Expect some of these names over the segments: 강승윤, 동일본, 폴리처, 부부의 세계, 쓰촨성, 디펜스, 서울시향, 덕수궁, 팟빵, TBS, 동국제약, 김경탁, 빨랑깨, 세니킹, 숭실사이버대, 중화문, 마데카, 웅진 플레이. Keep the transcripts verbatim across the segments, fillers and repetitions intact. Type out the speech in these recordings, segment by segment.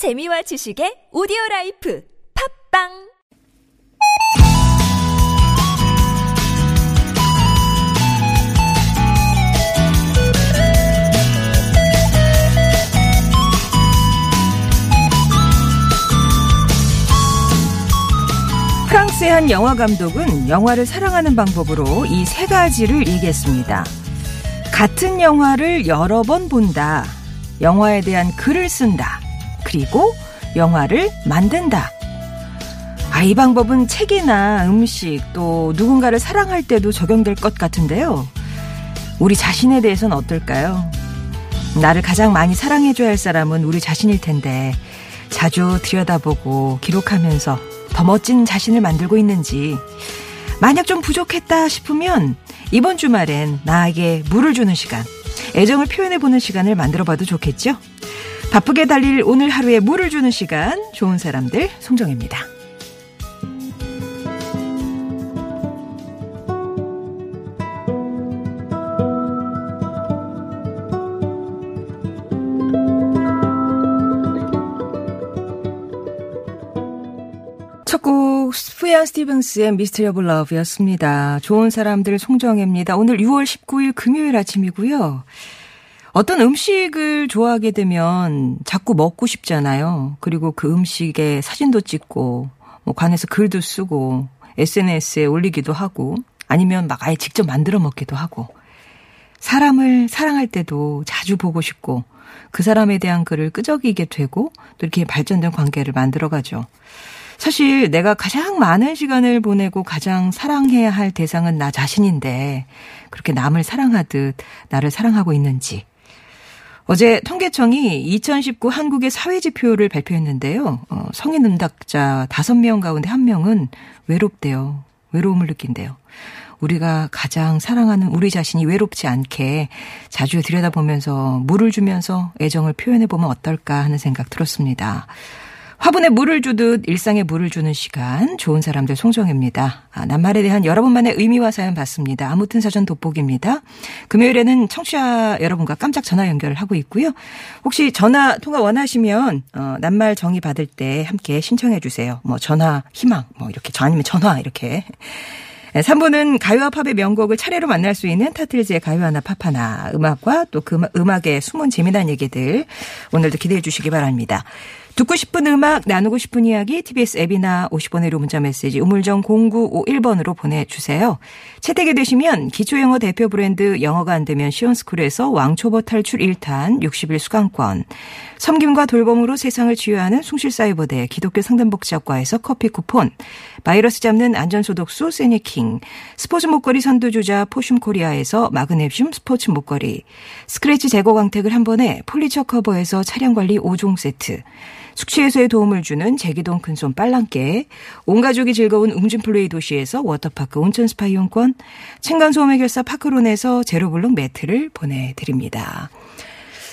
재미와 지식의 오디오라이프 팟빵 프랑스의 한 영화 감독은 영화를 사랑하는 방법으로 이 세 가지를 얘기했습니다. 같은 영화를 여러 번 본다. 영화에 대한 글을 쓴다. 그리고 영화를 만든다. 아, 이 방법은 책이나 음식 또 누군가를 사랑할 때도 적용될 것 같은데요. 우리 자신에 대해서는 어떨까요? 나를 가장 많이 사랑해줘야 할 사람은 우리 자신일 텐데 자주 들여다보고 기록하면서 더 멋진 자신을 만들고 있는지, 만약 좀 부족했다 싶으면 이번 주말엔 나에게 물을 주는 시간, 애정을 표현해보는 시간을 만들어봐도 좋겠죠? 바쁘게 달릴 오늘 하루에 물을 주는 시간, 좋은 사람들 송정혜입니다. 후예한 스티븐스의 미스터리 오브 러브였습니다. 좋은 사람들 송정혜입니다. 오늘 유월 십구일 금요일 아침이고요. 어떤 음식을 좋아하게 되면 자꾸 먹고 싶잖아요. 그리고 그 음식에 사진도 찍고 뭐 관해서 글도 쓰고 에스엔에스에 올리기도 하고 아니면 막 아예 직접 만들어 먹기도 하고, 사람을 사랑할 때도 자주 보고 싶고 그 사람에 대한 글을 끄적이게 되고 또 이렇게 발전된 관계를 만들어가죠. 사실 내가 가장 많은 시간을 보내고 가장 사랑해야 할 대상은 나 자신인데 그렇게 남을 사랑하듯 나를 사랑하고 있는지. 어제 통계청이 이천십구 한국의 사회지표를 발표했는데요. 어, 성인 응답자 다섯 명 가운데 한 명은 외롭대요. 외로움을 느낀대요. 우리가 가장 사랑하는 우리 자신이 외롭지 않게 자주 들여다보면서 물을 주면서 애정을 표현해보면 어떨까 하는 생각 들었습니다. 화분에 물을 주듯 일상에 물을 주는 시간, 좋은 사람들 송정혜입니다. 아, 낱말에 대한 여러분만의 의미와 사연 받습니다. 아무튼 사전 돋보기입니다. 금요일에는 청취자 여러분과 깜짝 전화 연결을 하고 있고요. 혹시 전화 통화 원하시면 어, 낱말 정의 받을 때 함께 신청해 주세요. 뭐 전화 희망, 뭐 이렇게 아니면 전화 이렇게. 삼 부는 가요와 팝의 명곡을 차례로 만날 수 있는 타틀즈의 가요 하나 팝 하나, 음악과 또 그 음악의 숨은 재미난 얘기들 오늘도 기대해 주시기 바랍니다. 듣고 싶은 음악, 나누고 싶은 이야기 티비에스 앱이나 오십 원의 문자메시지 우물정 공구오일 번으로 보내주세요. 채택이 되시면 기초영어 대표 브랜드 영어가 안되면 시온스쿨에서 왕초보 탈출 일 탄 육십 일 수강권, 섬김과 돌봄으로 세상을 치유하는 숭실사이버대 기독교 상담복지학과에서 커피 쿠폰, 바이러스 잡는 안전소독수 세니킹, 스포츠 목걸이 선두주자 포슘코리아에서 마그네슘 스포츠 목걸이, 스크래치 제거 광택을 한 번에 폴리처 커버에서 차량관리 오 종 세트, 숙취해소에 도움을 주는 제기동 큰손 빨랑깨, 온가족이 즐거운 웅진 플레이 도시에서 워터파크 온천 스파 이용권, 층간소음 해결사 파크론에서 제로블록 매트를 보내드립니다.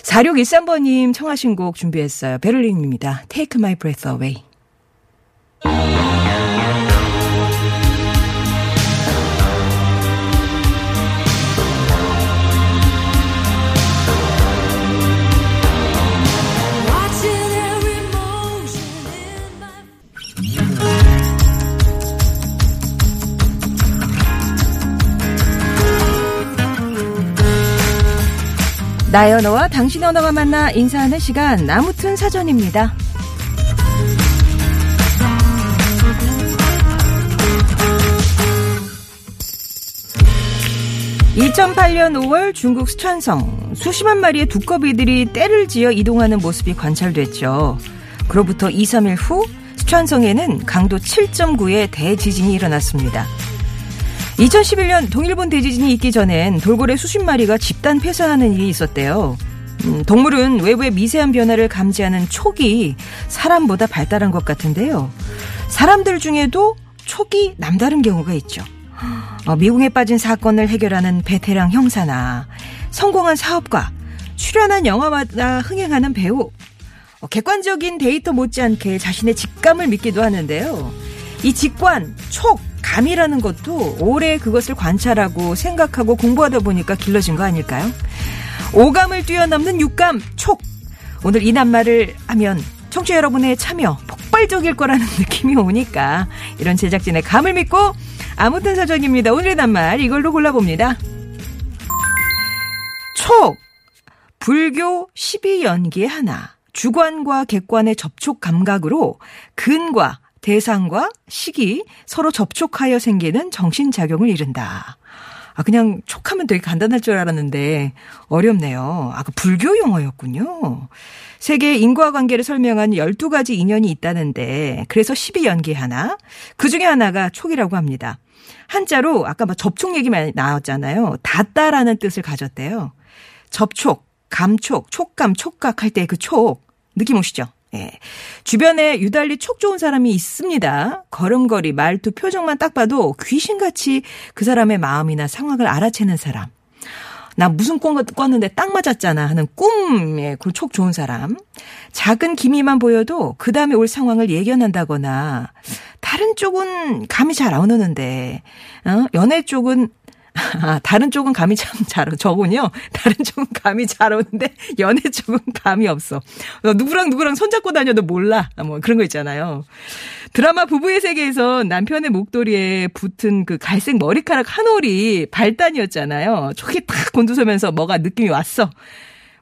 사육일삼 번님 청하신 곡 준비했어요. 베를린입니다. Take My Breath Away. 나의 언어와 당신 언어가 만나 인사하는 시간, 아무튼 사전입니다. 이천팔 년 오월 중국 쓰촨성, 수십만 마리의 두꺼비들이 떼를 지어 이동하는 모습이 관찰됐죠. 그로부터 이삼일 후 쓰촨성에는 강도 칠 점 구의 대지진이 일어났습니다. 이천십일 년 동일본 대지진이 있기 전엔 돌고래 수십 마리가 집단 폐사하는 일이 있었대요. 음, 동물은 외부의 미세한 변화를 감지하는 촉이 사람보다 발달한 것 같은데요. 사람들 중에도 촉이 남다른 경우가 있죠. 어, 미궁에 빠진 사건을 해결하는 베테랑 형사나 성공한 사업가, 출연한 영화마다 흥행하는 배우, 어, 객관적인 데이터 못지않게 자신의 직감을 믿기도 하는데요. 이 직관, 촉, 감이라는 것도 오래 그것을 관찰하고 생각하고 공부하다 보니까 길러진 거 아닐까요? 오감을 뛰어넘는 육감, 촉. 오늘 이 낱말을 하면 청취자 여러분의 참여 폭발적일 거라는 느낌이 오니까 이런 제작진의 감을 믿고 아무튼 사전입니다. 오늘의 낱말 이걸로 골라봅니다. 촉. 불교 십이 연기의 하나. 주관과 객관의 접촉 감각으로 근과 대상과 시기 서로 접촉하여 생기는 정신작용을 이른다. 아, 그냥 촉하면 되게 간단할 줄 알았는데 어렵네요. 아까 불교 용어였군요. 세계 인과관계를 설명한 열두 가지 인연이 있다는데 그래서 십이 연기 하나, 그중에 하나가 촉이라고 합니다. 한자로 아까 막 접촉 얘기 많이 나왔잖아요. 닿다라는 뜻을 가졌대요. 접촉, 감촉, 촉감, 촉각 할 때 그 촉 느낌 오시죠? 예. 주변에 유달리 촉 좋은 사람이 있습니다. 걸음걸이, 말투, 표정만 딱 봐도 귀신같이 그 사람의 마음이나 상황을 알아채는 사람. 나 무슨 꿈 꿨는데 딱 맞았잖아 하는 꿈의 그 촉 좋은 사람. 작은 기미만 보여도 그 다음에 올 상황을 예견한다거나, 다른 쪽은 감이 잘 안 오는데, 어? 연애 쪽은 아, 다른 쪽은 감이 참 잘, 저군요. 다른 쪽은 감이 잘 오는데, 연애 쪽은 감이 없어. 누구랑 누구랑 손잡고 다녀도 몰라. 뭐 그런 거 있잖아요. 드라마 부부의 세계에서 남편의 목도리에 붙은 그 갈색 머리카락 한 올이 발단이었잖아요. 촉이 탁 곤두서면서 뭐가 느낌이 왔어.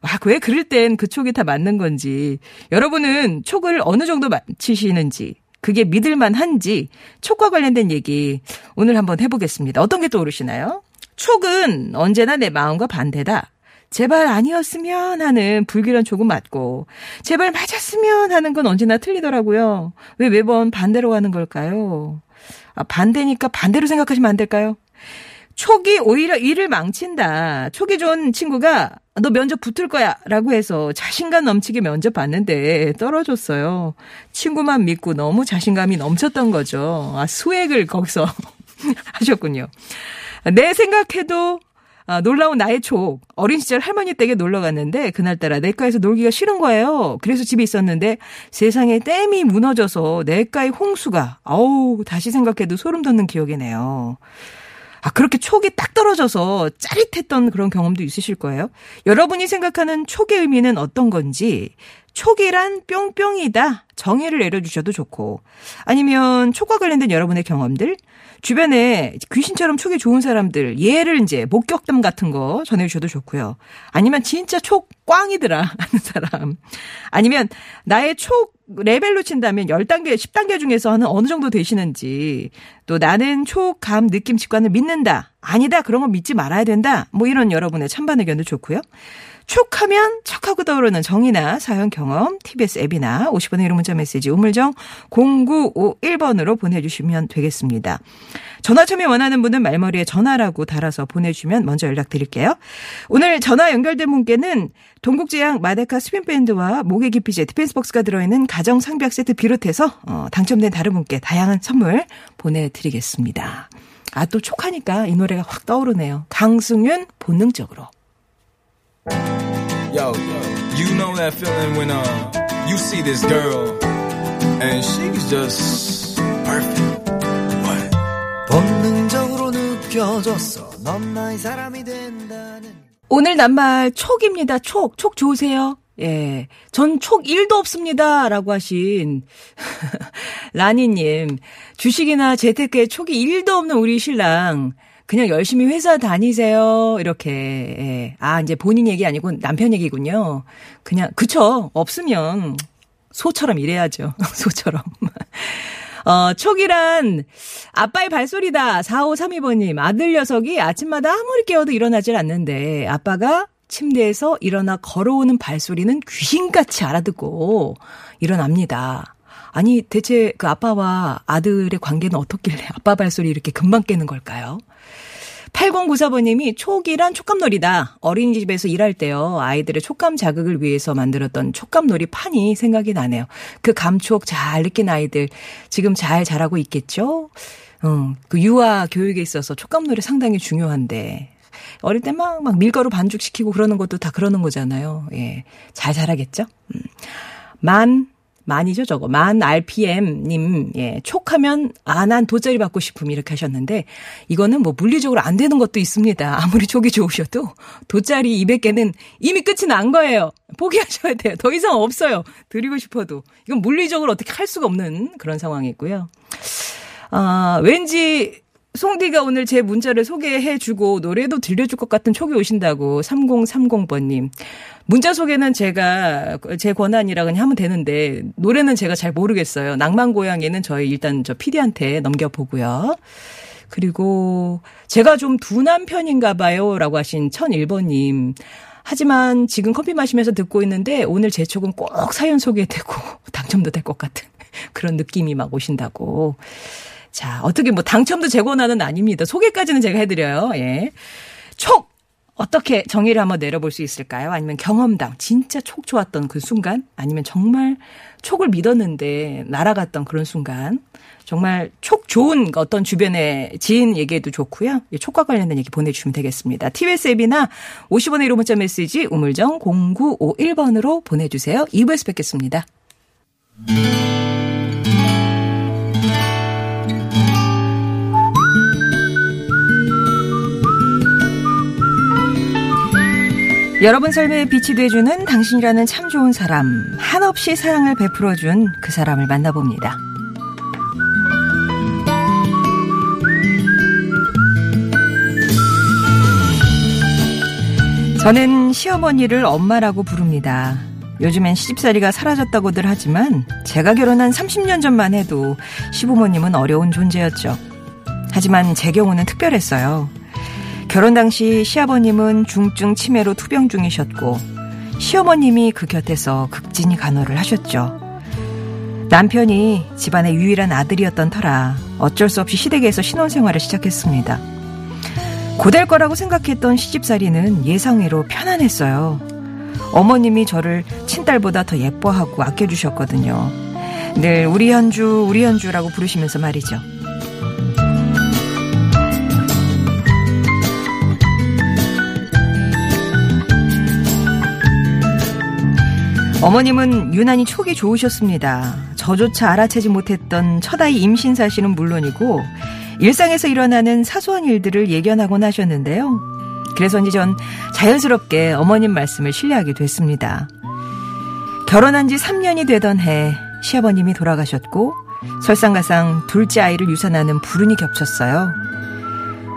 와, 왜 그럴 땐 그 촉이 다 맞는 건지. 여러분은 촉을 어느 정도 맞히시는지. 그게 믿을만한지 촉과 관련된 얘기 오늘 한번 해보겠습니다. 어떤 게 떠오르시나요? 촉은 언제나 내 마음과 반대다. 제발 아니었으면 하는 불길한 촉은 맞고 제발 맞았으면 하는 건 언제나 틀리더라고요. 왜 매번 반대로 가는 걸까요? 아, 반대니까 반대로 생각하시면 안 될까요? 촉이 오히려 일을 망친다. 촉이 좋은 친구가 너 면접 붙을 거야 라고 해서 자신감 넘치게 면접 봤는데 떨어졌어요. 친구만 믿고 너무 자신감이 넘쳤던 거죠. 아, 수액을 거기서 하셨군요. 내 생각해도 아, 놀라운 나의 촉. 어린 시절 할머니 댁에 놀러 갔는데 그날따라 내과에서 놀기가 싫은 거예요. 그래서 집에 있었는데 세상에 댐이 무너져서 내과의 홍수가, 어우, 다시 생각해도 소름 돋는 기억이네요. 아, 그렇게 촉이 딱 떨어져서 짜릿했던 그런 경험도 있으실 거예요. 여러분이 생각하는 촉의 의미는 어떤 건지, 촉이란 뿅뿅이다 정의를 내려주셔도 좋고, 아니면 촉과 관련된 여러분의 경험들, 주변에 귀신처럼 촉이 좋은 사람들 예를 이제 목격담 같은 거 전해주셔도 좋고요. 아니면 진짜 촉 꽝이더라 하는 사람, 아니면 나의 촉 레벨로 친다면 십 단계, 십 단계 중에서 하는 어느 정도 되시는지, 또 나는 촉, 감, 느낌, 직관을 믿는다, 아니다, 그런 거 믿지 말아야 된다, 뭐 이런 여러분의 찬반 의견도 좋고요. 촉하면 척하고 떠오르는 정의나 사연 경험, 티비에스 앱이나 오십 원의 이름 문자 메시지 우물정 공구오일 번으로 보내주시면 되겠습니다. 전화 참여 원하는 분은 말머리에 전화라고 달아서 보내주시면 먼저 연락드릴게요. 오늘 전화 연결된 분께는 동국제약 마데카 스핀밴드와 목에 기피제 디펜스 박스가 들어있는 가정 상비약 세트 비롯해서 당첨된 다른 분께 다양한 선물 보내드리겠습니다. 아, 또 촉하니까 이 노래가 확 떠오르네요. 강승윤 본능적으로. Yo, you know that feeling when uh, you see this girl and she's just perfect. What? 본능적으로 느껴졌어. 넌 나의 사람이 된다는. 오늘 낱말 촉입니다. 촉. 촉 좋으세요? 예. 전 촉 일도 없습니다. 라고 하신 라니님. 주식이나 재테크에 촉이 일도 없는 우리 신랑. 그냥 열심히 회사 다니세요. 이렇게. 예. 아, 이제 본인 얘기 아니고 남편 얘기군요. 그냥, 그쵸. 없으면 소처럼 일해야죠. 소처럼. 어, 촉이란 아빠의 발소리다. 사오삼이 번님. 아들 녀석이 아침마다 아무리 깨워도 일어나질 않는데 아빠가 침대에서 일어나 걸어오는 발소리는 귀신같이 알아듣고 일어납니다. 아니, 대체 그 아빠와 아들의 관계는 어떻길래 아빠 발소리 이렇게 금방 깨는 걸까요? 팔공구사 번님이 촉이란 촉감놀이다. 어린이집에서 일할 때요. 아이들의 촉감 자극을 위해서 만들었던 촉감놀이 판이 생각이 나네요. 그 감촉 잘 느낀 아이들 지금 잘 자라고 있겠죠? 음, 그 유아 교육에 있어서 촉감놀이 상당히 중요한데. 어릴 때 막, 막 밀가루 반죽시키고 그러는 것도 다 그러는 거잖아요. 예. 잘 자라겠죠? 음. 만 만이죠, 저거. 만 알피엠님, 예, 촉하면, 아, 난 돗자리 받고 싶음, 이렇게 하셨는데, 이거는 뭐 물리적으로 안 되는 것도 있습니다. 아무리 촉이 좋으셔도, 돗자리 이백 개는 이미 끝이 난 거예요. 포기하셔야 돼요. 더 이상 없어요. 드리고 싶어도. 이건 물리적으로 어떻게 할 수가 없는 그런 상황이고요. 아, 왠지, 송디가 오늘 제 문자를 소개해주고 노래도 들려줄 것 같은 촉이 오신다고 삼공삼공 번님. 문자 소개는 제가 제 권한이라 그냥 하면 되는데 노래는 제가 잘 모르겠어요. 낭만고양이는 저희 일단 저 피디한테 넘겨보고요. 그리고 제가 좀 둔한 편인가 봐요 라고 하신 천일 번님. 하지만 지금 커피 마시면서 듣고 있는데 오늘 제 촉은 꼭 사연 소개되고 당첨도 될 것 같은 그런 느낌이 막 오신다고. 자, 어떻게 뭐 당첨도 제 권한은 아닙니다. 소개까지는 제가 해드려요. 예. 촉! 어떻게 정의를 한번 내려볼 수 있을까요? 아니면 경험담, 진짜 촉 좋았던 그 순간? 아니면 정말 촉을 믿었는데 날아갔던 그런 순간? 정말 촉 좋은 어떤 주변의 지인 얘기에도 좋고요. 촉과 관련된 얘기 보내주시면 되겠습니다. 티비에스 앱이나 오십 원의 일 호 문자 메시지 우물정 공구오일 번으로 보내주세요. 이 부에서 뵙겠습니다. 여러분 삶에 빛이 돼주는 당신이라는 참 좋은 사람, 한없이 사랑을 베풀어준 그 사람을 만나봅니다. 저는 시어머니를 엄마라고 부릅니다. 요즘엔 시집살이가 사라졌다고들 하지만 제가 결혼한 삼십 년 전만 해도 시부모님은 어려운 존재였죠. 하지만 제 경우는 특별했어요. 결혼 당시 시아버님은 중증 치매로 투병 중이셨고 시어머님이 그 곁에서 극진히 간호를 하셨죠. 남편이 집안의 유일한 아들이었던 터라 어쩔 수 없이 시댁에서 신혼생활을 시작했습니다. 고될 거라고 생각했던 시집살이는 예상외로 편안했어요. 어머님이 저를 친딸보다 더 예뻐하고 아껴주셨거든요. 늘 우리 현주, 우리 현주라고 부르시면서 말이죠. 어머님은 유난히 촉이 좋으셨습니다. 저조차 알아채지 못했던 첫아이 임신 사실은 물론이고 일상에서 일어나는 사소한 일들을 예견하곤 하셨는데요. 그래서인지 전 자연스럽게 어머님 말씀을 신뢰하게 됐습니다. 결혼한 지 삼 년이 되던 해 시아버님이 돌아가셨고 설상가상 둘째 아이를 유산하는 불운이 겹쳤어요.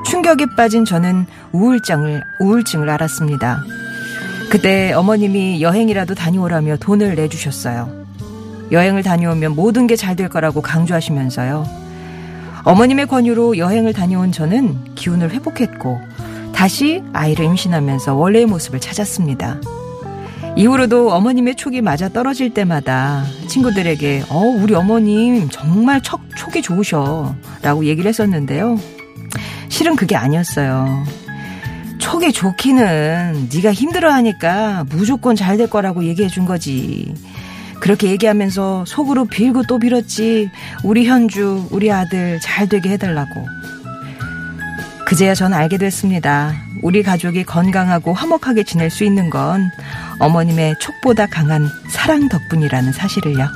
충격에 빠진 저는 우울증을, 우울증을 알았습니다. 그때 어머님이 여행이라도 다녀오라며 돈을 내주셨어요. 여행을 다녀오면 모든 게 잘 될 거라고 강조하시면서요. 어머님의 권유로 여행을 다녀온 저는 기운을 회복했고 다시 아이를 임신하면서 원래의 모습을 찾았습니다. 이후로도 어머님의 촉이 맞아 떨어질 때마다 친구들에게 어, 우리 어머님 정말 척, 촉이 좋으셔 라고 얘기를 했었는데요. 실은 그게 아니었어요. 촉이 좋기는 네가 힘들어하니까 무조건 잘 될 거라고 얘기해 준 거지. 그렇게 얘기하면서 속으로 빌고 또 빌었지. 우리 현주, 우리 아들 잘 되게 해달라고. 그제야 전 알게 됐습니다. 우리 가족이 건강하고 화목하게 지낼 수 있는 건 어머님의 촉보다 강한 사랑 덕분이라는 사실을요.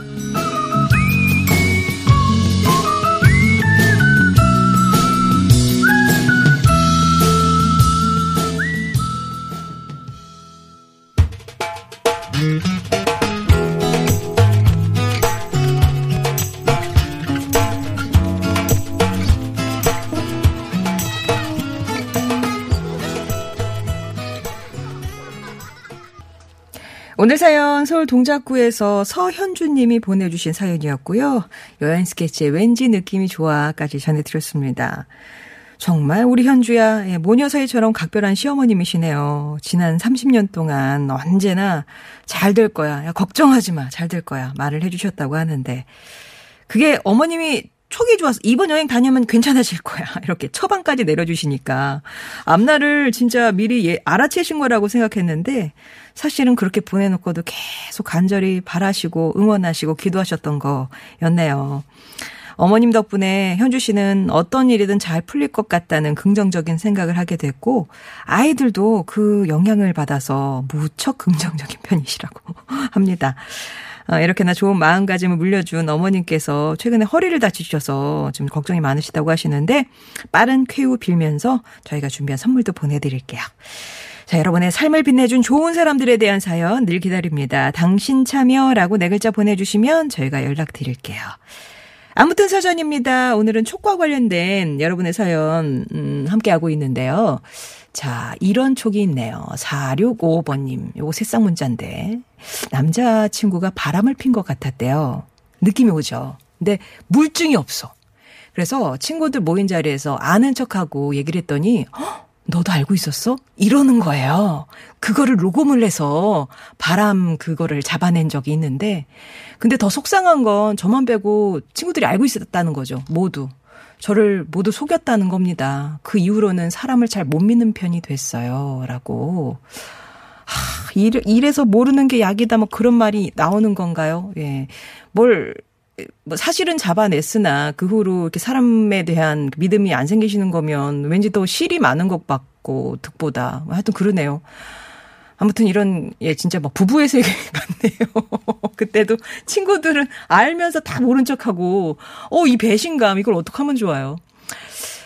오늘 사연 서울 동작구에서 서현주님이 보내주신 사연이었고요. 여행 스케치의 왠지 느낌이 좋아까지 전해드렸습니다. 정말 우리 현주야, 모녀 사이처럼 각별한 시어머님이시네요. 지난 삼십 년 동안 언제나 잘 될 거야, 야, 걱정하지 마, 잘 될 거야 말을 해주셨다고 하는데 그게 어머님이 촉이 좋아서 이번 여행 다녀면 괜찮아질 거야 이렇게 처방까지 내려주시니까 앞날을 진짜 미리 예, 알아채신 거라고 생각했는데 사실은 그렇게 보내놓고도 계속 간절히 바라시고 응원하시고 기도하셨던 거였네요. 어머님 덕분에 현주 씨는 어떤 일이든 잘 풀릴 것 같다는 긍정적인 생각을 하게 됐고 아이들도 그 영향을 받아서 무척 긍정적인 편이시라고 합니다. 이렇게나 좋은 마음가짐을 물려준 어머님께서 최근에 허리를 다치셔서 좀 걱정이 많으시다고 하시는데 빠른 쾌유 빌면서 저희가 준비한 선물도 보내드릴게요. 자, 여러분의 삶을 빛내준 좋은 사람들에 대한 사연 늘 기다립니다. 당신 참여라고 네 글자 보내주시면 저희가 연락드릴게요. 아무튼 사전입니다. 오늘은 촉과 관련된 여러분의 사연 음, 함께하고 있는데요. 자, 이런 촉이 있네요. 사육오오 번님. 요거 새싹 문자인데 남자친구가 바람을 핀 것 같았대요. 느낌이 오죠. 근데 물증이 없어. 그래서 친구들 모인 자리에서 아는 척하고 얘기를 했더니 허! 너도 알고 있었어? 이러는 거예요. 그거를 녹음을 해서 바람 그거를 잡아낸 적이 있는데 근데 더 속상한 건 저만 빼고 친구들이 알고 있었다는 거죠. 모두. 저를 모두 속였다는 겁니다. 그 이후로는 사람을 잘 못 믿는 편이 됐어요. 라고. 하, 이래, 이래서 모르는 게 약이다 뭐 그런 말이 나오는 건가요? 예. 뭘... 뭐 사실은 잡아냈으나 그 후로 이렇게 사람에 대한 믿음이 안 생기시는 거면 왠지 또 실이 많은 것 같고 득보다 하여튼 그러네요. 아무튼 이런 예 진짜 막 부부의 세계 같네요. 그때도 친구들은 알면서 다 모른 척하고 어, 이 배신감 이걸 어떻게 하면 좋아요.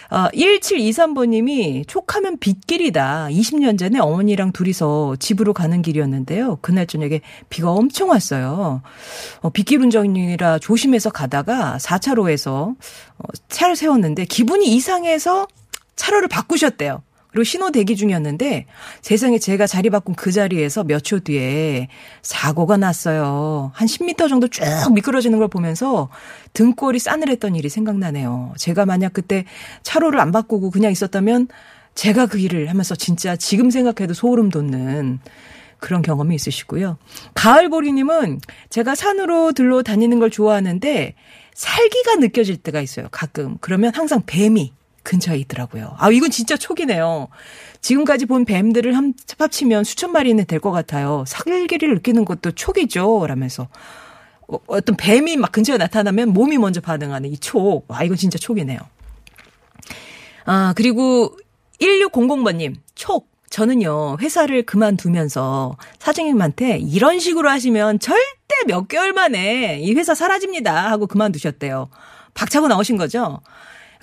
아, 일칠이삼 번님이 촉하면 빗길이다. 이십 년 전에 어머니랑 둘이서 집으로 가는 길이었는데요. 그날 저녁에 비가 엄청 왔어요. 어, 빗길 운전이라 조심해서 가다가 사 차로에서 어, 차를 세웠는데 기분이 이상해서 차로를 바꾸셨대요. 그리고 신호 대기 중이었는데 세상에 제가 자리 바꾼 그 자리에서 몇 초 뒤에 사고가 났어요. 한 십 미터 정도 쭉 미끄러지는 걸 보면서 등골이 싸늘했던 일이 생각나네요. 제가 만약 그때 차로를 안 바꾸고 그냥 있었다면 제가 그 일을 하면서 진짜 지금 생각해도 소름 돋는 그런 경험이 있으시고요. 가을보리님은 제가 산으로 들러 다니는 걸 좋아하는데 살기가 느껴질 때가 있어요. 가끔. 그러면 항상 뱀이 근처에 있더라고요. 아, 이건 진짜 촉이네요. 지금까지 본 뱀들을 합치면 수천 마리는 될 것 같아요. 살기를 느끼는 것도 촉이죠. 라면서 어떤 뱀이 막 근처에 나타나면 몸이 먼저 반응하는 이 촉. 와, 이건 진짜 촉이네요. 아, 그리고 일육공공 번님. 촉. 저는요, 회사를 그만두면서 사장님한테 이런 식으로 하시면 절대 몇 개월 만에 이 회사 사라집니다. 하고 그만두셨대요. 박차고 나오신 거죠?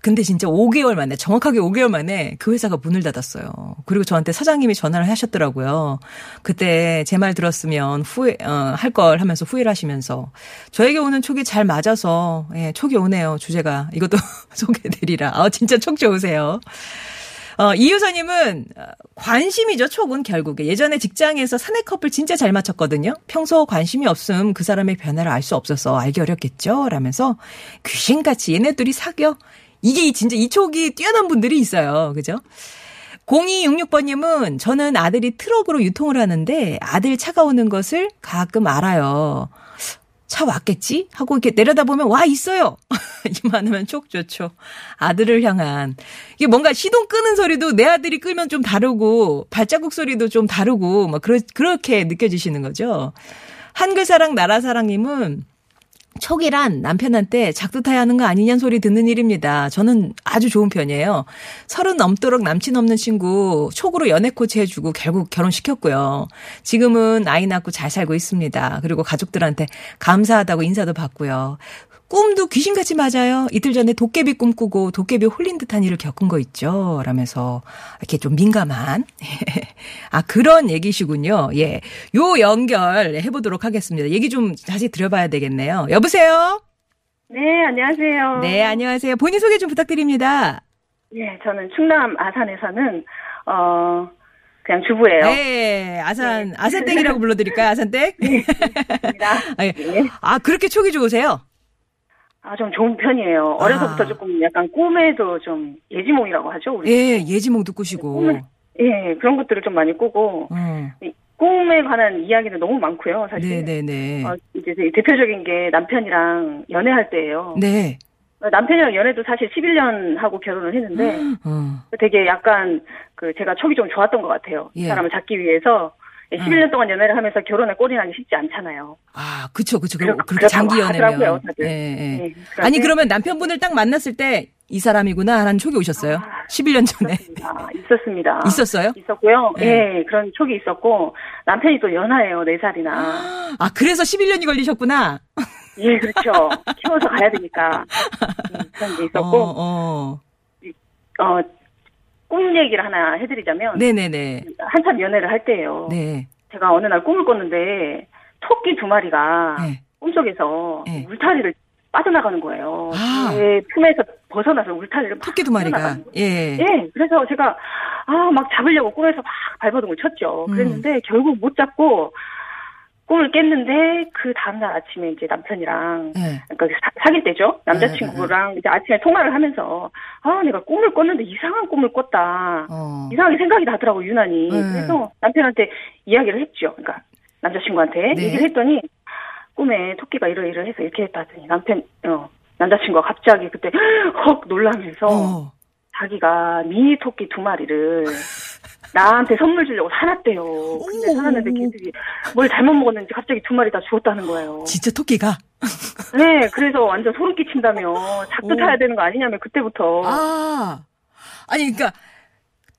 근데 진짜 오 개월 만에 정확하게 오 개월 만에 그 회사가 문을 닫았어요. 그리고 저한테 사장님이 전화를 하셨더라고요. 그때 제 말 들었으면 후회 어, 할 걸 하면서 후회를 하시면서 저에게 오는 촉이 잘 맞아서 예, 촉이 오네요. 주제가 이것도 소개해드리라. 아, 진짜 촉 좋으세요. 어, 이 여사님은 관심이죠. 촉은 결국에. 예전에 직장에서 사내 커플 진짜 잘 맞췄거든요. 평소 관심이 없음 그 사람의 변화를 알 수 없어서 알기 어렵겠죠. 라면서 귀신같이 얘네 둘이 사겨. 이게 진짜 이 촉이 뛰어난 분들이 있어요. 그죠? 공이육육 번님은 저는 아들이 트럭으로 유통을 하는데 아들 차가 오는 것을 가끔 알아요. 차 왔겠지? 하고 이렇게 내려다보면 와 있어요. 이만하면 촉 좋죠. 아들을 향한. 이게 뭔가 시동 끄는 소리도 내 아들이 끄면 좀 다르고 발자국 소리도 좀 다르고 막 그러, 그렇게 느껴지시는 거죠. 한글사랑 나라사랑님은 촉이란 남편한테 작두 타야 하는 거 아니냐는 소리 듣는 일입니다. 저는 아주 좋은 편이에요. 서른 넘도록 남친 없는 친구 촉으로 연애 코치 해주고 결국 결혼시켰고요. 지금은 아이 낳고 잘 살고 있습니다. 그리고 가족들한테 감사하다고 인사도 받고요. 꿈도 귀신같이 맞아요. 이틀 전에 도깨비 꿈꾸고 도깨비 홀린 듯한 일을 겪은 거 있죠. 라면서 이렇게 좀 민감한 아 그런 얘기시군요. 예, 요 연결 해보도록 하겠습니다. 얘기 좀 다시 들어봐야 되겠네요. 여보세요? 네, 안녕하세요. 네, 안녕하세요. 본인 소개 좀 부탁드립니다. 네, 저는 충남 아산에 사는 어... 그냥 주부예요. 네, 아산 네. 아산댁이라고 불러드릴까요? 아산댁? 네, 그렇습니다. 네. 아, 그렇게 촉이 좋으세요? 아, 좀 좋은 편이에요. 어려서부터 아. 조금 약간 꿈에도 좀 예지몽이라고 하죠, 우리. 예, 예지몽도 꾸시고. 꿈을, 예, 그런 것들을 좀 많이 꾸고. 음. 꿈에 관한 이야기는 너무 많고요, 사실. 네네네. 어, 이제 대표적인 게 남편이랑 연애할 때예요. 네. 남편이랑 연애도 사실 십일 년 하고 결혼을 했는데 음. 되게 약간 그 제가 촉이 좀 좋았던 것 같아요. 예. 이 사람을 잡기 위해서. 십일 년 동안 연애를 하면서 결혼에 꼴이 나기 쉽지 않잖아요. 아, 그쵸, 그쵸. 그렇게 장기 연애면. 하더라고요, 다들. 예, 예. 예, 아니, 그러면 남편분을 딱 만났을 때 이 사람이구나 라는 촉이 오셨어요? 아, 십일 년 전에. 있었습니다. 있었습니다. 있었어요? 있었고요. 예, 네. 네, 그런 촉이 있었고 남편이 또 연하예요. 네 살이나. 아, 그래서 십일 년이 걸리셨구나. 예, 그렇죠. 키워서 가야 되니까. 네, 그런 게 있었고. 어, 어. 어, 꿈 얘기를 하나 해드리자면. 네네네. 한참 연애를 할 때예요. 네. 제가 어느 날 꿈을 꿨는데 토끼 두 마리가 네. 꿈속에서 네. 울타리를 빠져나가는 거예요. 아. 제 품에서 벗어나서 울타리를 토끼 두 마리가. 예. 예. 그래서 제가 아, 막 잡으려고 꿈에서 막 발버둥을 쳤죠. 그랬는데 음. 결국 못 잡고 꿈을 깼는데 그 다음날 아침에 이제 남편이랑 네. 그러니까 사, 사귈 때죠. 남자친구랑 네. 이제 아침에 통화를 하면서 아, 내가 꿈을 꿨는데 이상한 꿈을 꿨다. 어. 이상하게 생각이 나더라고 유난히. 네. 그래서 남편한테 이야기를 했죠. 그러니까 남자친구한테 네. 얘기를 했더니 꿈에 토끼가 이러이러 해서 이렇게 했다 하더니 남편, 어, 남자친구가 갑자기 그때 헉 놀라면서 어. 자기가 미니 토끼 두 마리를 나한테 선물 주려고 사놨대요. 근데 사놨는데 걔들이 뭘 잘못 먹었는지 갑자기 두 마리 다 죽었다는 거예요. 진짜 토끼가? 네, 그래서 완전 소름 끼친다며 작두 타야 되는 거 아니냐며 그때부터. 아, 아니 그러니까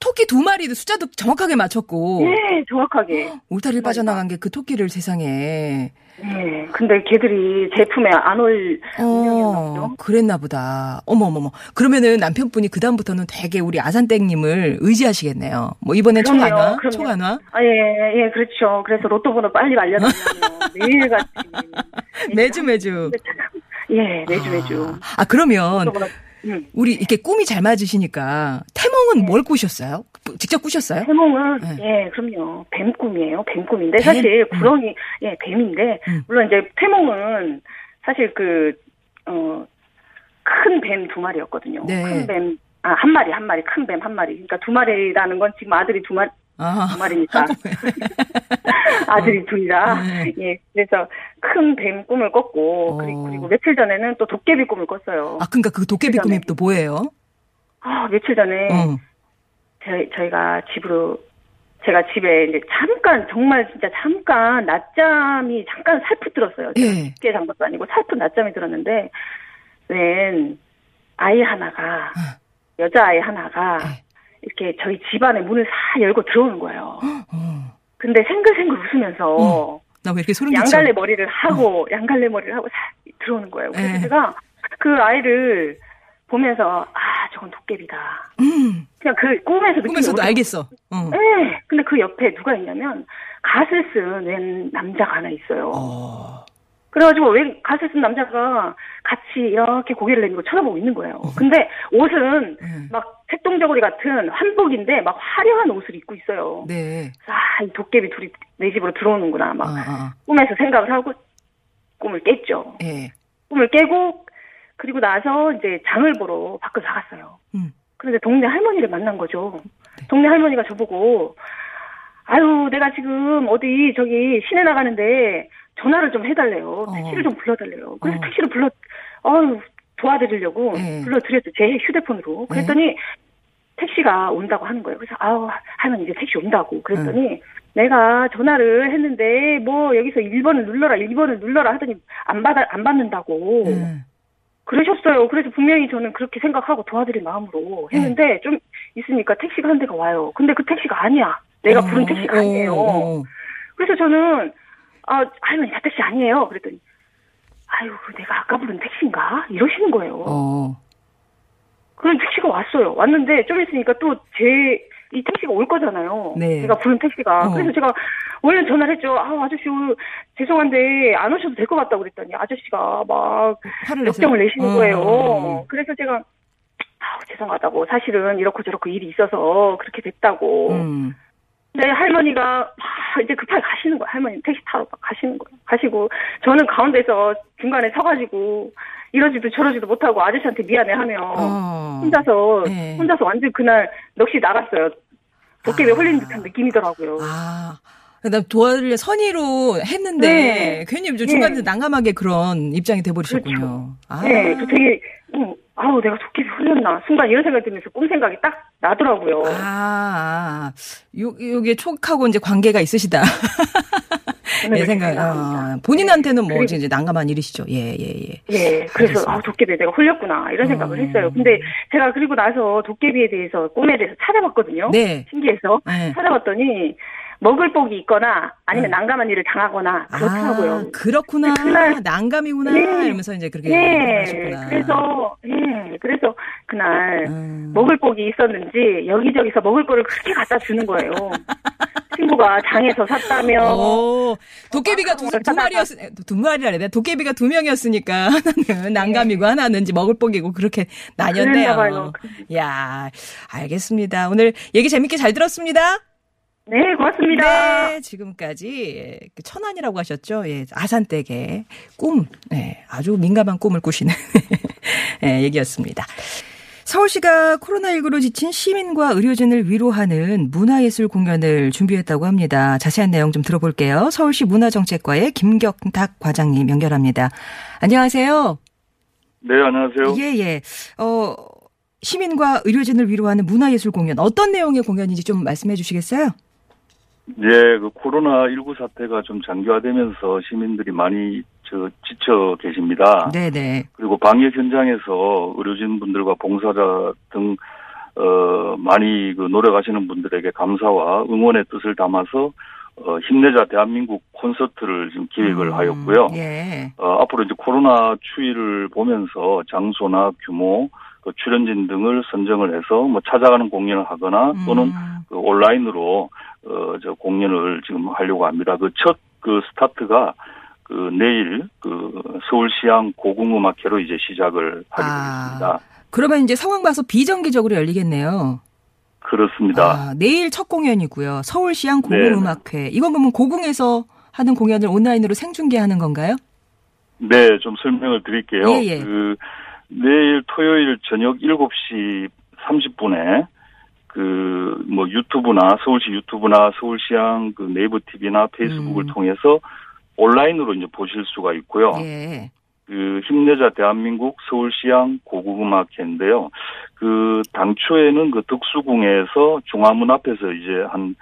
토끼 두 마리도 숫자도 정확하게 맞췄고. 네, 정확하게. 울타리를 빠져나간 게 그 토끼를 세상에. 네, 근데 걔들이 제 품에 안 올 운명이었나요? 어, 그랬나 보다. 어머머머. 그러면은 남편분이 그다음부터는 되게 우리 아산땡님을 의지하시겠네요. 뭐 이번엔 총 안 와? 총 안 와? 아, 예, 예, 그렇죠. 그래서 로또 번호 빨리 알려달라고 매일같이. 매주 매주. 예, 매주 아, 매주. 아, 그러면 음. 우리 이렇게 꿈이 잘 맞으시니까 태몽은 네. 뭘 꾸셨어요? 직접 꾸셨어요? 태몽은 네. 예, 그럼요. 뱀 꿈이에요. 뱀 꿈인데 뱀? 사실 구렁이 음. 예, 뱀인데 음. 물론 이제 태몽은 사실 그 어 큰 뱀 두 마리였거든요. 네. 큰 뱀 아, 한 마리 한 마리 큰 뱀 한 마리. 그러니까 두 마리라는 건 지금 아들이 두 마리 아, 두 마리니까. 아들이 어. 둘이라. 네. 예. 그래서 큰 뱀 꿈을 꿨고, 어. 그리고, 그리고 며칠 전에는 또 도깨비 꿈을 꿨어요. 아, 그러니까 그 도깨비 꿈이 또 뭐예요? 아, 며칠 전에 어. 저희, 저희가 집으로, 제가 집에 이제 잠깐, 정말 진짜 잠깐, 낮잠이 잠깐 살풋 들었어요. 예. 깊게 잔 것도 아니고 살풋 낮잠이 들었는데, 웬 아이 하나가, 어. 여자아이 하나가, 예. 이렇게 저희 집안에 문을 싹 열고 들어오는 거예요. 어. 근데 생글생글 웃으면서 어. 나 왜 이렇게 소름 끼쳐? 양갈래 머리를 하고 어. 양갈래 머리를 하고 싹 들어오는 거예요. 그래서 에. 제가 그 아이를 보면서 아 저건 도깨비다. 음. 그냥 그 꿈에서 꿈에서도 알겠어. 어. 네. 근데 그 옆에 누가 있냐면 갓을 쓴 웬 남자가 하나 있어요. 어. 그래가지고 왜 갓을 쓴 남자가 같이 이렇게 고개를 내밀고 쳐다보고 있는 거예요. 어. 근데 옷은 음. 막 색동저고리 같은 한복인데 막 화려한 옷을 입고 있어요. 네. 아, 이 도깨비 둘이 내 집으로 들어오는구나. 막 아하. 꿈에서 생각을 하고 꿈을 깼죠. 네. 꿈을 깨고 그리고 나서 이제 장을 보러 밖으로 나갔어요. 음. 그런데 동네 할머니를 만난 거죠. 네. 동네 할머니가 저보고 아유 내가 지금 어디 저기 시내 나가는데 전화를 좀 해달래요. 택시를 어. 좀 불러달래요. 그래서 어. 택시를 불러 아유 도와드리려고 네. 불러드렸죠. 제 휴대폰으로. 그랬더니 네. 택시가 온다고 하는 거예요. 그래서 아우 할머니 이제 택시 온다고 그랬더니 응. 내가 전화를 했는데 뭐 여기서 일 번을 눌러라 일 번을 눌러라 하더니 안 받아 안 받는다고 응. 그러셨어요. 그래서 분명히 저는 그렇게 생각하고 도와드릴 마음으로 했는데 응. 좀 있으니까 택시가 한 대가 와요. 근데 그 택시가 아니야. 내가 부른 어, 택시가 어, 아니에요. 어. 그래서 저는 아 할머니 나 택시 아니에요. 그랬더니 아유 내가 아까 부른 택시인가 이러시는 거예요. 어. 그런 택시가 왔어요. 왔는데 좀 있으니까 또 제 이 택시가 올 거잖아요. 네. 제가 부른 택시가. 어. 그래서 제가 원래 전화를 했죠. 아 아저씨 죄송한데 안 오셔도 될 것 같다고 그랬더니 아저씨가 막 역정을 내시는 어. 거예요. 그래서 제가 아 죄송하다고 사실은 이렇고 저렇고 일이 있어서 그렇게 됐다고. 음. 근데 할머니가 막 이제 급하게 가시는 거예요. 할머니 택시 타러 막 가시는 거예요. 가시고 저는 가운데서 중간에 서가지고 이러지도 저러지도 못하고 아저씨한테 미안해하며 어. 혼자서 네. 혼자서 완전 그날 넋이 나갔어요. 도깨비에 아. 홀린 듯한 느낌이더라고요. 아, 나 도와드릴 선의로 했는데 네. 괜히 좀 중간에서 네. 난감하게 그런 입장이 돼버리셨군요. 그렇죠. 아. 네, 또 되게 음, 아우 내가 도깨비 홀렸나 순간 이런 생각이 들면서 꿈 생각이 딱 나더라고요. 아, 요 요게 촉하고 이제 관계가 있으시다. 예, 생각, 아, 본인한테는 뭐, 이제 난감한 일이시죠. 예, 예, 예. 예, 그래서, 알겠습니다. 아, 도깨비에 내가 홀렸구나, 이런 생각을 어. 했어요. 근데 제가 그리고 나서 도깨비에 대해서, 꿈에 대해서 찾아봤거든요. 네. 신기해서. 네. 찾아봤더니, 먹을 복이 있거나, 아니면 네. 난감한 일을 당하거나, 그렇더라고요. 아, 그렇구나. 그날, 난감이구나. 네. 이러면서 이제 그렇게. 네. 네. 그래서, 예. 네. 그래서, 그날, 음. 먹을 복이 있었는지, 여기저기서 먹을 거를 그렇게 갖다 주는 거예요. 친구가 장에서 샀다며. 오, 도깨비가 두, 두 마리였으니, 두 마리라 그래. 도깨비가 두 명이었으니까 하나는 난감이고 네. 하나는 먹을 복이고 그렇게 나뉘었네요. 이야, 알겠습니다. 오늘 얘기 재밌게 잘 들었습니다. 네, 고맙습니다. 네, 지금까지 천안이라고 하셨죠? 예, 아산댁의 꿈, 예, 아주 민감한 꿈을 꾸시는 예, 얘기였습니다. 서울시가 코로나십구로 지친 시민과 의료진을 위로하는 문화예술 공연을 준비했다고 합니다. 자세한 내용 좀 들어볼게요. 서울시 문화정책과의 김경탁 과장님 연결합니다. 안녕하세요. 네, 안녕하세요. 예, 예. 어, 시민과 의료진을 위로하는 문화예술 공연, 어떤 내용의 공연인지 좀 말씀해 주시겠어요? 예, 그 코로나십구 사태가 좀 장기화되면서 시민들이 많이 저 지쳐 계십니다. 네네. 그리고 방역 현장에서 의료진분들과 봉사자 등 어, 많이 그 노력하시는 분들에게 감사와 응원의 뜻을 담아서 어, 힘내자 대한민국 콘서트를 지금 기획을 음, 하였고요. 예. 어, 앞으로 이제 코로나 추이를 보면서 장소나 규모, 그 출연진 등을 선정을 해서 뭐 찾아가는 공연을 하거나 또는 음. 그 온라인으로 어, 저 공연을 지금 하려고 합니다. 그 첫 그 스타트가 그 내일 그 서울시향 고궁음악회로 이제 시작을 하게 되겠습니다. 아, 그러면 이제 상황 봐서 비정기적으로 열리겠네요. 그렇습니다. 아, 내일 첫 공연이고요. 서울시향 고궁음악회. 네. 이건 그러면 고궁에서 하는 공연을 온라인으로 생중계하는 건가요? 네, 좀 설명을 드릴게요. 예, 예. 그 내일 토요일 저녁 일곱 시 삼십 분에 그 뭐 유튜브나 서울시 유튜브나 서울시향 그 네이버 티비나 페이스북을 음. 통해서 온라인으로 이제 보실 수가 있고요. 예. 그 힘내자 대한민국 서울시향 고궁음악회인데요. 그 당초에는 그 덕수궁에서 중화문 앞에서 이제 한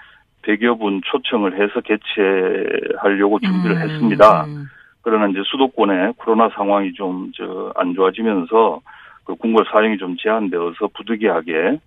백여 분 초청을 해서 개최하려고 준비를 음. 했습니다. 그러나 이제 수도권의 코로나 상황이 좀 저 안 좋아지면서 그 궁궐 사용이 좀 제한되어서 부득이하게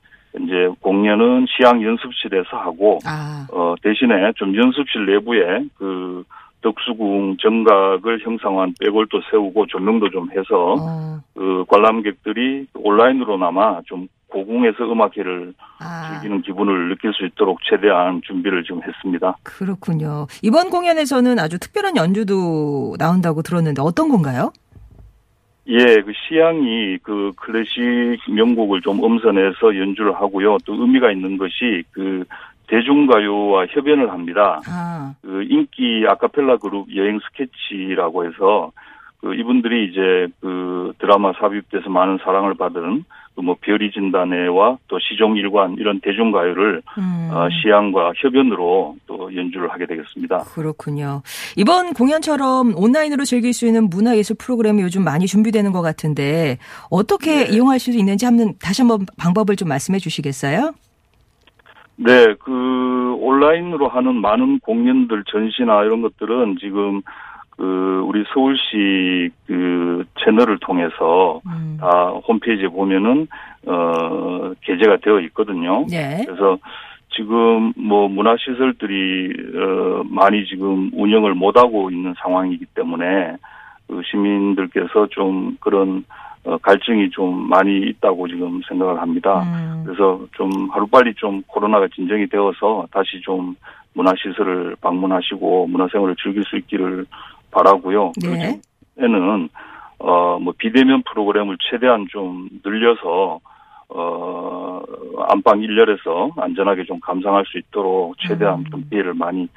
이제 공연은 시향 연습실에서 하고 아. 어 대신에 좀 연습실 내부에 그 덕수궁 정각을 형상화한 백월도 세우고 조명도 좀 해서 어. 그 관람객들이 온라인으로나마 좀 고궁에서 음악회를 아. 즐기는 기분을 느낄 수 있도록 최대한 준비를 지금 했습니다. 그렇군요. 이번 공연에서는 아주 특별한 연주도 나온다고 들었는데 어떤 건가요? 예, 그 시향이 그 클래식 명곡을 좀 엄선해서 연주를 하고요. 또 의미가 있는 것이 그 대중가요와 협연을 합니다. 아. 그 인기 아카펠라 그룹 여행 스케치라고 해서 그 이분들이 이제 그 드라마 삽입돼서 많은 사랑을 받은 그 뭐 별이 진다네와 또 시종일관 이런 대중가요를 음. 어, 시향과 협연으로 또 연주를 하게 되겠습니다. 그렇군요. 이번 공연처럼 온라인으로 즐길 수 있는 문화예술 프로그램이 요즘 많이 준비되는 것 같은데 어떻게 네. 이용할 수 있는지 한번 다시 한번 방법을 좀 말씀해 주시겠어요? 네, 그, 온라인으로 하는 많은 공연들, 전시나 이런 것들은 지금, 그, 우리 서울시 그 채널을 통해서 음. 다 홈페이지에 보면은, 어, 게재가 되어 있거든요. 네. 그래서 지금 뭐 문화시설들이, 어, 많이 지금 운영을 못하고 있는 상황이기 때문에, 그 시민들께서 좀 그런, 어, 갈증이 좀 많이 있다고 지금 생각을 합니다. 음. 그래서 좀 하루빨리 좀 코로나가 진정이 되어서 다시 좀 문화시설을 방문하시고 문화생활을 즐길 수 있기를 바라고요. 네. 그중에는 어, 뭐 비대면 프로그램을 최대한 좀 늘려서 어, 안방 일렬에서 안전하게 좀 감상할 수 있도록 최대한 음. 좀 기회를 많이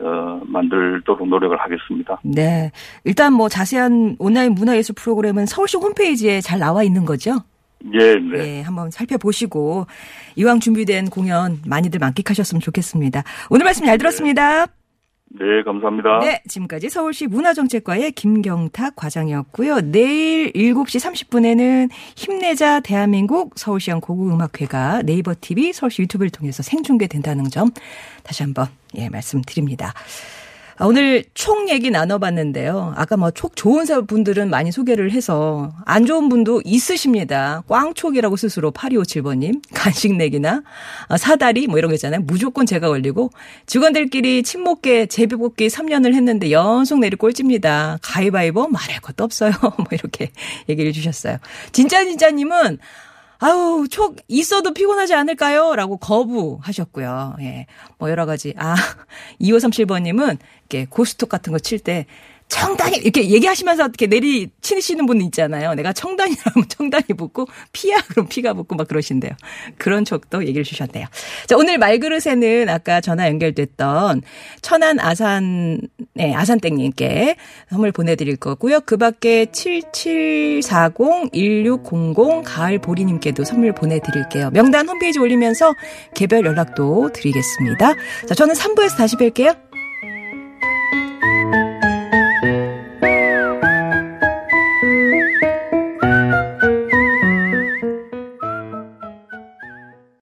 어, 만들도록 노력을 하겠습니다. 네. 일단 뭐 자세한 온라인 문화예술 프로그램은 서울시 홈페이지에 잘 나와 있는 거죠? 예, 네. 네, 한번 살펴보시고 이왕 준비된 공연 많이들 만끽하셨으면 좋겠습니다. 오늘 말씀 잘 들었습니다. 네, 네 감사합니다. 네, 지금까지 서울시 문화정책과의 김경탁 과장이었고요. 내일 일곱 시 삼십 분에는 힘내자 대한민국 서울시향 고궁음악회가 네이버 티비, 서울시 유튜브를 통해서 생중계된다는 점 다시 한번 예 말씀드립니다. 오늘 촉 얘기 나눠봤는데요. 아까 뭐 촉 좋은 분들은 많이 소개를 해서 안 좋은 분도 있으십니다. 꽝촉이라고 스스로 팔이오칠 번님 간식 내기나 사다리 뭐 이런 거 있잖아요. 무조건 제가 걸리고 직원들끼리 친목계 제비뽑기 삼 년을 했는데 연속 내리 꼴찌입니다. 가위바위보 말할 것도 없어요. 뭐 이렇게 얘기를 주셨어요. 진짜 진짜님은 아우, 촉 있어도 피곤하지 않을까요? 라고 거부하셨고요. 예. 뭐 여러 가지. 아, 이오삼칠 번님은 이렇게 고스톱 같은 거 칠 때 청단이 이렇게 얘기하시면서 어떻게 내리 치시는 분 있잖아요. 내가 청단이라면 청단이 붙고 피야 그럼 피가 붙고 막 그러신대요. 그런 척도 얘기를 주셨네요. 자, 오늘 말그릇에는 아까 전화 연결됐던 천안 아산 네, 아산땡님께 선물 보내드릴 거고요. 그밖에 칠칠사공 일육공공 가을 보리님께도 선물 보내드릴게요. 명단 홈페이지 올리면서 개별 연락도 드리겠습니다. 자, 저는 삼 부에서 다시 뵐게요.